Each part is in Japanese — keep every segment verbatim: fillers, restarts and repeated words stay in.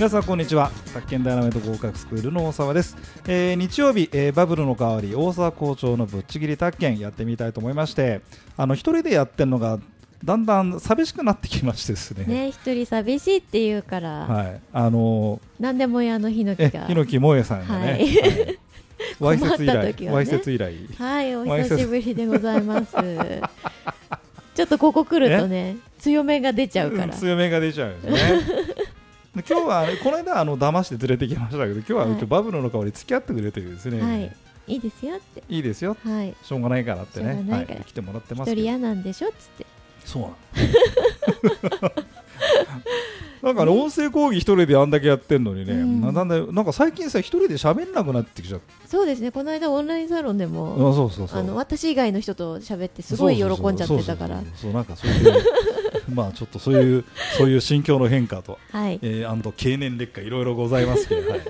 皆さんこんにちは、宅建ダイナメイト合格スクールの大沢です。えー、日曜日、えー、バブルの代わり大沢校長のぶっちぎり宅建やってみたいと思いまして、あの一人でやってるのがだんだん寂しくなってきましてですね。ね、一人寂しいっていうから、はい、あのー、なんでも屋のヒノキがヒノキ萌えさんがね、はいはいわいせつ以来、わいせつ以来、はい、お久しぶりでございます。ちょっとここ来るとね、強めが出ちゃうから、うん、強めが出ちゃうんですね。今日はこの間あの騙して連れてきましたけど、今日は、はい、バブルの代わり付き合ってくれてるですね。はい、いいですよって、いいですよ、はい、しょうがないからってね、はい、来てもらってますけど。一人嫌なんでしょっつって。そうなん。なんかね、音声講義一人であんだけやってるのにね、うん、なんだなんか最近さ一人で喋んなくなってきちゃって。そうですね、この間オンラインサロンでもあそうそうそう、あの私以外の人と喋ってすごい喜んじゃってたから、そうなんかそういうまあちょっとそういうそういう心境の変化と、はい、えー、あと経年劣化いろいろございますけど、はい、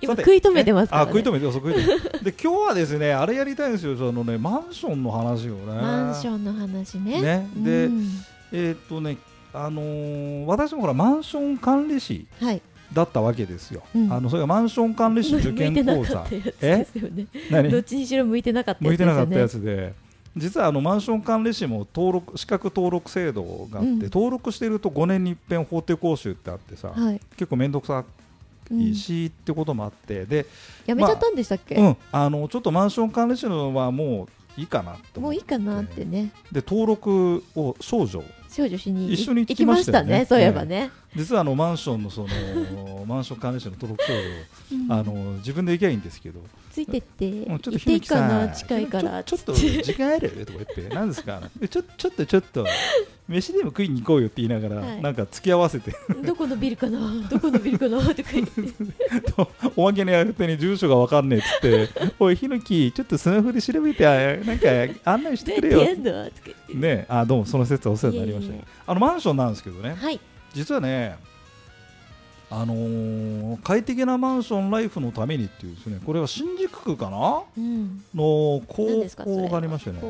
今食い止めてますからね。あ食い止めてそう食い止めで今日はですねあれやりたいんですよ、そのねマンションの話をね、マンションの話ね、ね、で、うん、えー、っとねあのー、私もほらマンション管理士だったわけですよ、はい、うん、あのそれがマンション管理士受験講座えどっちにしろ向いてなかったやつですよね。向いてなかったやつで、実はあのマンション管理士も登録資格登録制度があって、うん、登録しているとごねんにいっぺん法定講習ってあってさ、はい、結構面倒くさいいし、うん、ってこともあって、でやめちゃったんでしたっけ、まあうん、あのちょっとマンション管理士のはもういいかなと思って、もういいかなってね、で登録を少女少女しに一緒に行きましたよ ね, したね、そういえばね、うん、実はあのマンション の, そのマンション管理者の登録少女を、うん、あの自分で行けばいいんですけど、ついてってちょっと行っていいかな、近いからち ょ, ちょっと時間あるとか言って何ですかちょっとちょっ と, ちょっと飯でも食いに行こうよって言いながら、はい、なんか付き合わせてどこのビルかなどこのビルかなとか言っておまけのやる手に住所が分かんねえって言っておいひのきちょっとスマホで調べてなんか案内してくれよね。あどうもその説はお世話になりました、ね、あのマンションなんですけどね、はい、実はね、あのー、快適なマンションライフのためにっていうですね、これは新宿区かな、うん、の高校がありましたね、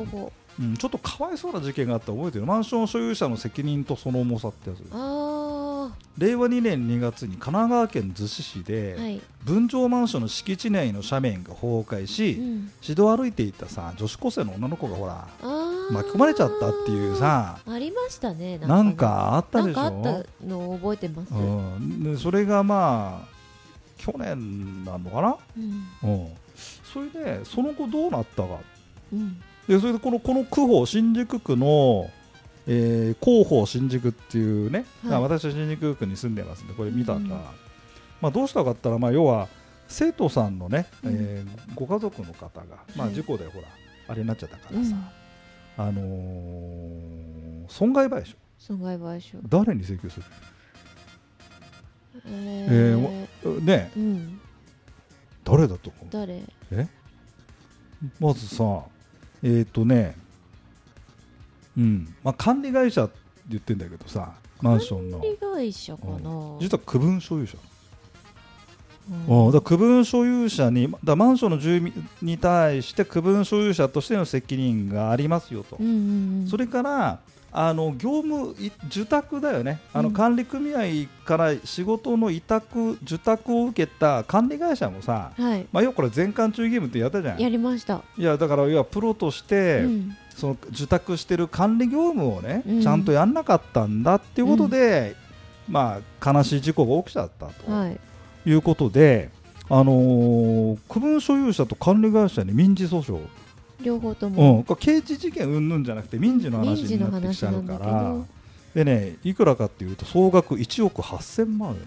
うん、ちょっとかわいそうな事件があったら覚えてる、マンション所有者の責任とその重さってやつです。あ令和にねんにがつに神奈川県逗子市で、はい、分譲マンションの敷地内の斜面が崩壊し、うん、市道を歩いていたさ女子高生の女の子がほら巻き込まれちゃったっていうさありましたね。なんかあったでしょ、なんかあったのを覚えてます、うん、でそれがまあ去年なのかな、うんうん、それでその後どうなったか、うん、でそれでこの、この区法新宿区の、えー、広報新宿っていうね、はい、私は新宿区に住んでますんでこれ見たら、うん、まあ、どうしたかったら、まあ、要は生徒さんのね、うん、えー、ご家族の方が、まあ、事故でほら、うん、あれになっちゃったからさ、うん、あのー、損害賠償損害賠償誰に請求する、えーえー、ね、うん、誰だと思う、誰えまずさえーとねうんまあ、管理会社って言ってんだけどさ、マンションの管理会社かな、うん、実は区分所有者、うん、あだ区分所有者にだマンションの住民に対して区分所有者としての責任がありますよと、うんうんうん、それからあの業務受託だよね、あの管理組合から仕事の委託受託を受けた管理会社もさ、はい、まあ、要はこれ全館注意義務ってやったじゃん、やりました。いやだから要はプロとして、うん、その受託してる管理業務をね、うん、ちゃんとやんなかったんだっていうことで、うん、まあ悲しい事故が起きちゃったと、はい、いうことで、あのー、区分所有者と管理会社に民事訴訟両方とも、うん、これ刑事事件云々じゃなくて民事の話になってきちゃうから、でね、いくらかっていうと総額いちおくはっせんまんえん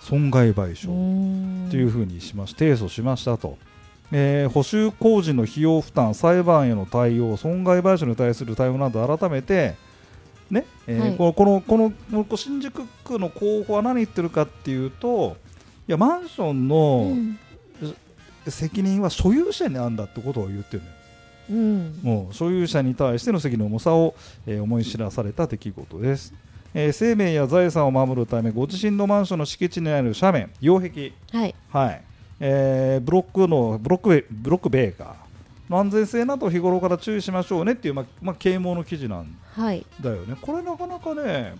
損害賠償というふうにしまし提訴しましたと、えー、補修工事の費用負担、裁判への対応、損害賠償に対する対応など改めてね、えーはい、このこのこのこの新宿区の候補は何言ってるかっていうと、いやマンションの責任は所有者にあるんだってことを言ってるのよ。うん、もう所有者に対しての責任の重さを、えー、思い知らされた出来事です、えー、生命や財産を守るためご自身のマンションの敷地内にある斜面擁壁、はいはい、えー、ブロックのブロックベ、ブロックベーカーの安全性など日頃から注意しましょうねっていう、まま、啓蒙の記事なんだよね、はい、これなかなかね、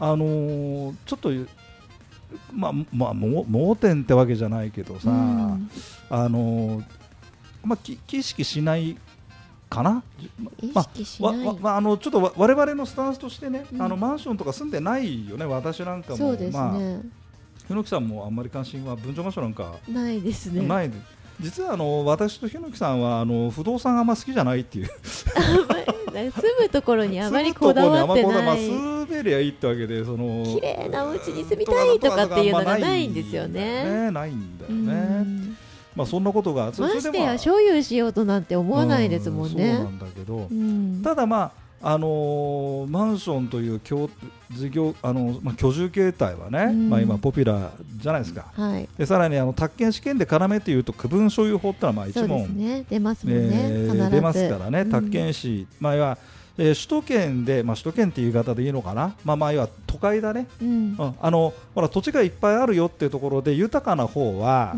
あのー、ちょっとまあまあ、盲点ってわけじゃないけどさ、うん、あの、まあ、き意識しないかな、まあ、意識しない、わわまあ、あのちょっと我々のスタンスとしてね、うん、あのマンションとか住んでないよね、私なんかも。そうですね、まあ、ひのきさんもあんまり関心は分譲マンションなんかないですね。ないです。実はあの私とひのきさんはあの不動産あんま好きじゃないっていう住むところにあまりこだわってない、住めりゃいいってわけで、その綺麗なお家に住みたいとかっていうのがないんですよね。ないんだよね。まあそんなことがましてや所有しようとなんて思わないですもんね。そうなんだけど、ただまああのマンションという事業、あのまあ居住形態はね、まあ今ポピュラーじゃないですか。でさらにあの宅建試験で絡めて言うと区分所有法ってのはまあ一問出ますもんね。出ますからね。宅建士、まあ要はえー、首都圏で、まあ、首都圏っていう言い方でいいのかな、まあ、まあ要は都会だね、うんうん、あのほら土地がいっぱいあるよっていうところで豊かな方は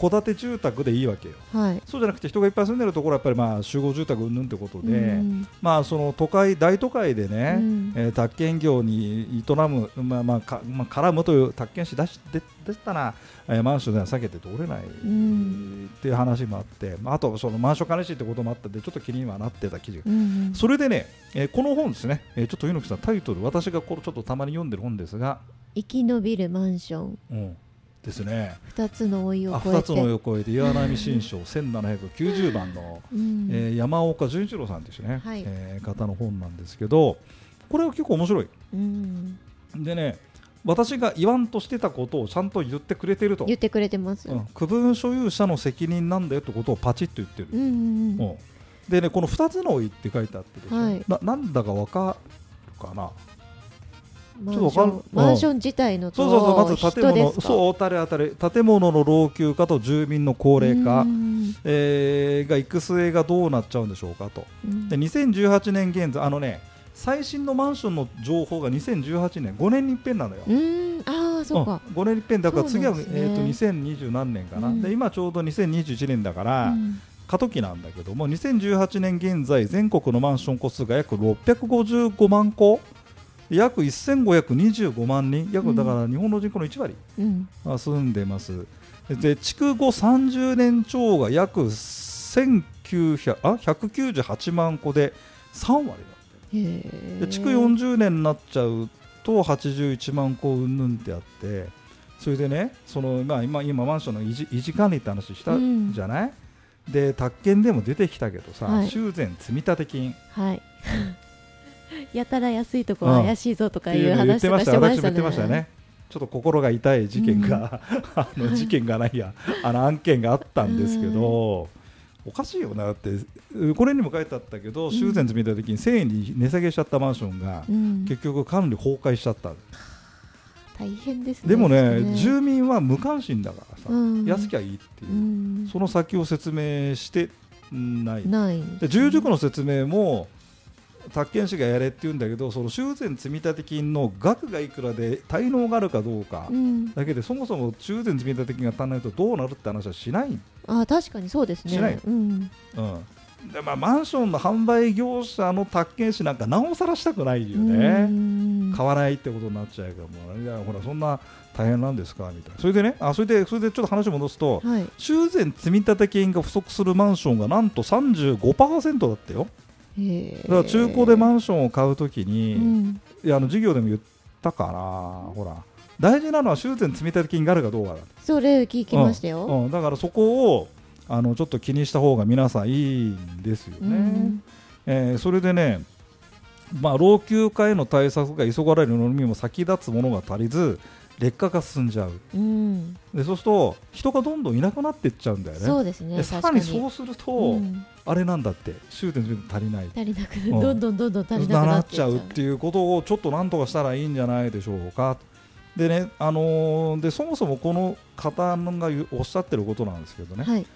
戸建て住宅でいいわけよ、はい、そうじゃなくて人がいっぱい住んでるところはやっぱりまあ集合住宅うんぬんってことで、うんまあ、その都会大都会でね、うんえー、宅建業に営む、まあまあかまあ、絡むという宅建士出し出したら、えー、マンションでは避けて通れない、うん、っていう話もあって、あとそのマンション管理士ってこともあったんでちょっと気にはなってた記事、うん、それでねえー、この本ですね、えー、ちょっとひのきさんタイトル私がこれちょっとたまに読んでる本ですが、生き延びるマンション、うん、ですね。ふたつの老いを超えて、ふたつの老いを超えて岩波新書せんななひゃくきゅうじゅうばんの、うんえー、山岡純一郎さんですね、はいえー、方の本なんですけど、これは結構面白い、うん、でね、私が言わんとしてたことをちゃんと言ってくれてると、言ってくれてます、うん、区分所有者の責任なんだよってことをパチッと言ってる、うんうんうんうんでね、このふたつの老いって書いてあってでしょ、はい、な, なんだか分かるかな。マ ン, ちょっと分かるマンション自体のと、うん、そうそうそうまず建物人ですか。そう、当たり当たり建物の老朽化と住民の高齢化、えー、が行く末がどうなっちゃうんでしょうかと、うん、でにせんじゅうはちねん現在あのね最新のマンションの情報がにせんじゅうはちねんごねんに一遍なのよ。うーんあーそうか、うん、ごねんに一遍だから次は、ねえー、とにせんにじゅう何年かな、うん、で今ちょうどにせんにじゅういちねんだから、うん過渡期なんだけども、にせんじゅうはちねん現在全国のマンション戸数が約ろっぴゃくごじゅうごまんこ、約せんごひゃくにじゅうごまんにん、約だから日本の人口のいちわり、うん、住んでます。で築後さんじゅうねん超が約せんきゅうひゃく、あ、ひゃくきゅうじゅうはちまんこでさんわりだって。へー。で築よんじゅうねんになっちゃうとはちじゅういちまんこうんぬんってあって、それでねその、まあ、今, 今マンションの維持、維持管理って話したじゃない、うんで宅建でも出てきたけどさ、はい、修繕積立金、はい、やたら安いところ怪しいぞとかいう話とかしてましたね。私も言ってましたね。ちょっと心が痛い事件が、うん、あの事件がないやあの案件があったんですけど、おかしいよなって。これにも書いてあったけど、うん、修繕積立金せんえんに値下げしちゃったマンションが、うん、結局管理崩壊しちゃった。大変ですね。でもね、ね住民は無関心だからさ、うん、安きゃいいっていう、うん、その先を説明してない。ないで住塾の説明も宅建士がやれって言うんだけど、その修繕積立金の額がいくらで滞納があるかどうかだけで、うん、そもそも修繕積立金が足らないとどうなるって話はしない。あ確かにそうですね。しない、うんうんでまあ、マンションの販売業者の宅建士なんかなおさらしたくないよね、うん買わないってことになっちゃうけども、いやほらそんな大変なんですかみたいな。それでねあそれでそれでちょっと話戻すと、はい、修繕積立金が不足するマンションがなんと さんじゅうごパーセント だったよ。へだから中古でマンションを買うときに、うん、いやあの授業でも言ったかな、ほら大事なのは修繕積立金があるかどうかだ。それ聞きましたよ、うんうん、だからそこをあのちょっと気にした方が皆さんいいんですよね、うんえー、それでねまあ、老朽化への対策が急がれるのにも先立つものが足りず劣化が進んじゃう、うん、でそうすると人がどんどんいなくなっていっちゃうんだよね。そうですね。さらにそうすると、うん、あれなんだって終点足りない足りなく、うん、どんどんどんどん足りなくなっちゃうっていうことをちょっとなんとかしたらいいんじゃないでしょうか。でね、あのー、でそもそもこの方がおっしゃってることなんですけどね、はい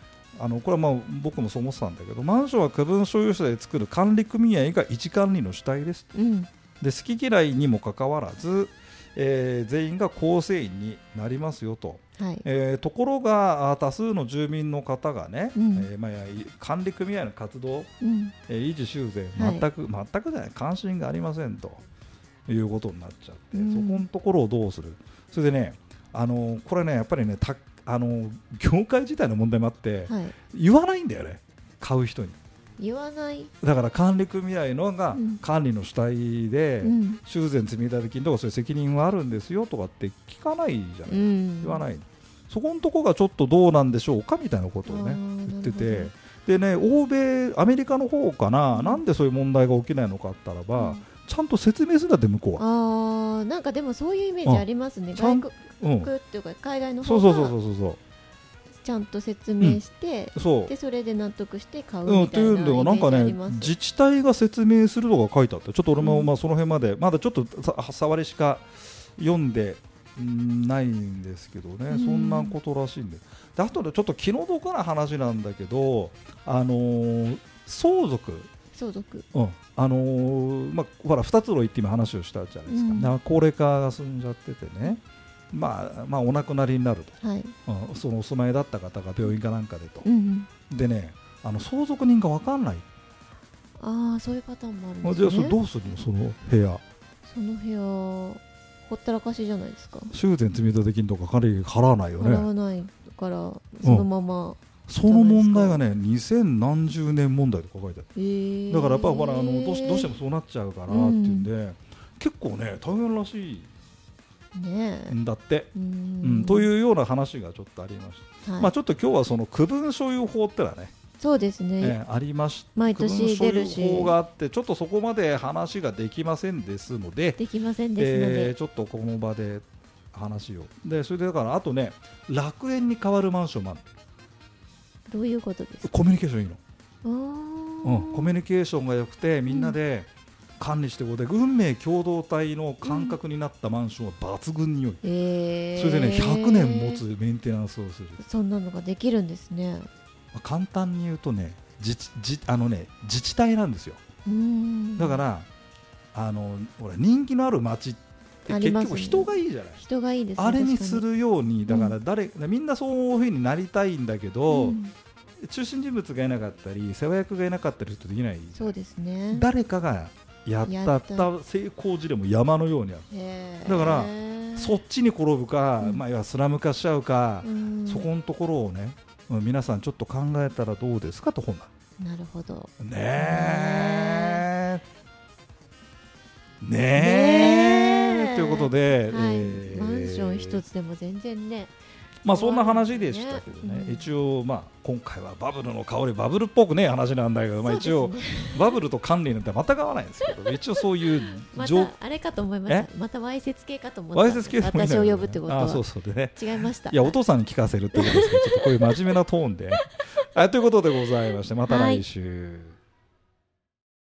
あのこれはまあ僕もそう思ってたんだけど、マンションは区分所有者で作る管理組合が維持管理の主体です、うん、で好き嫌いにもかかわらず、えー、全員が構成員になりますよと、はいえー、ところが多数の住民の方がね、うんえーまあ、管理組合の活動、うんえー、維持修繕全く、はい、全くじゃない関心がありませんということになっちゃって、うん、そこのところをどうする。それでねあのこれねやっぱりねたあの業界自体の問題もあって、はい、言わないんだよね買う人に言わないだから管理組合のが管理の主体で修繕積立金とかそういう責任はあるんですよとかって聞かないじゃない、うん、言わないそこのとこがちょっとどうなんでしょうかみたいなことをね言っててでね欧米アメリカの方かななんでそういう問題が起きないのかあったらば、うん、ちゃんと説明するんだって向こうはあなんかでもそういうイメージありますね外国っていうか海外の方がそうそうそうそうそうちゃんと説明して、うん、そうでそれで納得して買うみたいな、うん、というのがなんかね自治体が説明するとか書いてあってちょっと俺もまあその辺まで、うん、まだちょっと触りしか読んでないんですけどね、うん、そんなことらしいんで、であとでちょっと気の毒な話なんだけど、あのー、相続相続、うんあのーまあ、ほらふたつの言って今話をしたじゃないですか、うん、だから高齢化が進んじゃっててねまあまあ、お亡くなりになると、はいうん、そのお住まいだった方が病院かなんかでと、うんうん、でねあの相続人が分かんないああそういうパターンもあるんですねじゃあそれどうするのその部屋その部屋ほったらかしじゃないですか修繕積立金とか彼払わないよね払わないからそのまま、うん、その問題がねにせんなんじゅうねん問題とか書いてある、えー、だからやっぱほらあの どうし、どうしてもそうなっちゃうからっていうんで、うん、結構ね大変らしいね、だってうん、うん、というような話がちょっとありました、はいまあ、ちょっと今日はその区分所有法ってのはねそうですね、えー、ありました毎年出るし区分所有法があってちょっとそこまで話ができませんですのでできませんですので、えー、ちょっとこの場で話をでそれでだからあとね楽園に変わるマンションもあるどういうことですかコミュニケーションいいのあ、うん、コミュニケーションが良くてみんなで、うん管理してこうで運命共同体の感覚になったマンションは抜群に良い、うんえー、それでねひゃくねん持つメンテナンスをするそんなのができるんですね簡単に言うと ね, 自, 自, あのね自治体なんですようんだからあのほら人気のある街って結局人がいいじゃない人がいいです、ね、あれにするようにだから誰、うん、みんなそういう風になりたいんだけど、うん中心人物がいなかったり世話役がいなかったりとできないそうですね誰かがやったやった成功事例も山のようにあるだからそっちに転ぶか、うんまあ、いやスラム化しちゃうか、うん、そこのところをね皆さんちょっと考えたらどうですかと本ななるほどねえねえということで、はいえー、マンション一つでも全然ねまあそんな話でしたけどね、うん、一応まあ今回はバブルの香りバブルっぽくね話なんだけどまあ一応バブルと管理なんて全く合わないんですけど一応そういうまたあれかと思いましたまたわいせつ系かと思ったわいせつ系でもいいんだけどね、私を呼ぶってことはあそうそうで、ね、違いましたいやお父さんに聞かせるってことですけどちょっとこういう真面目なトーンであということでございましてまた来週、はい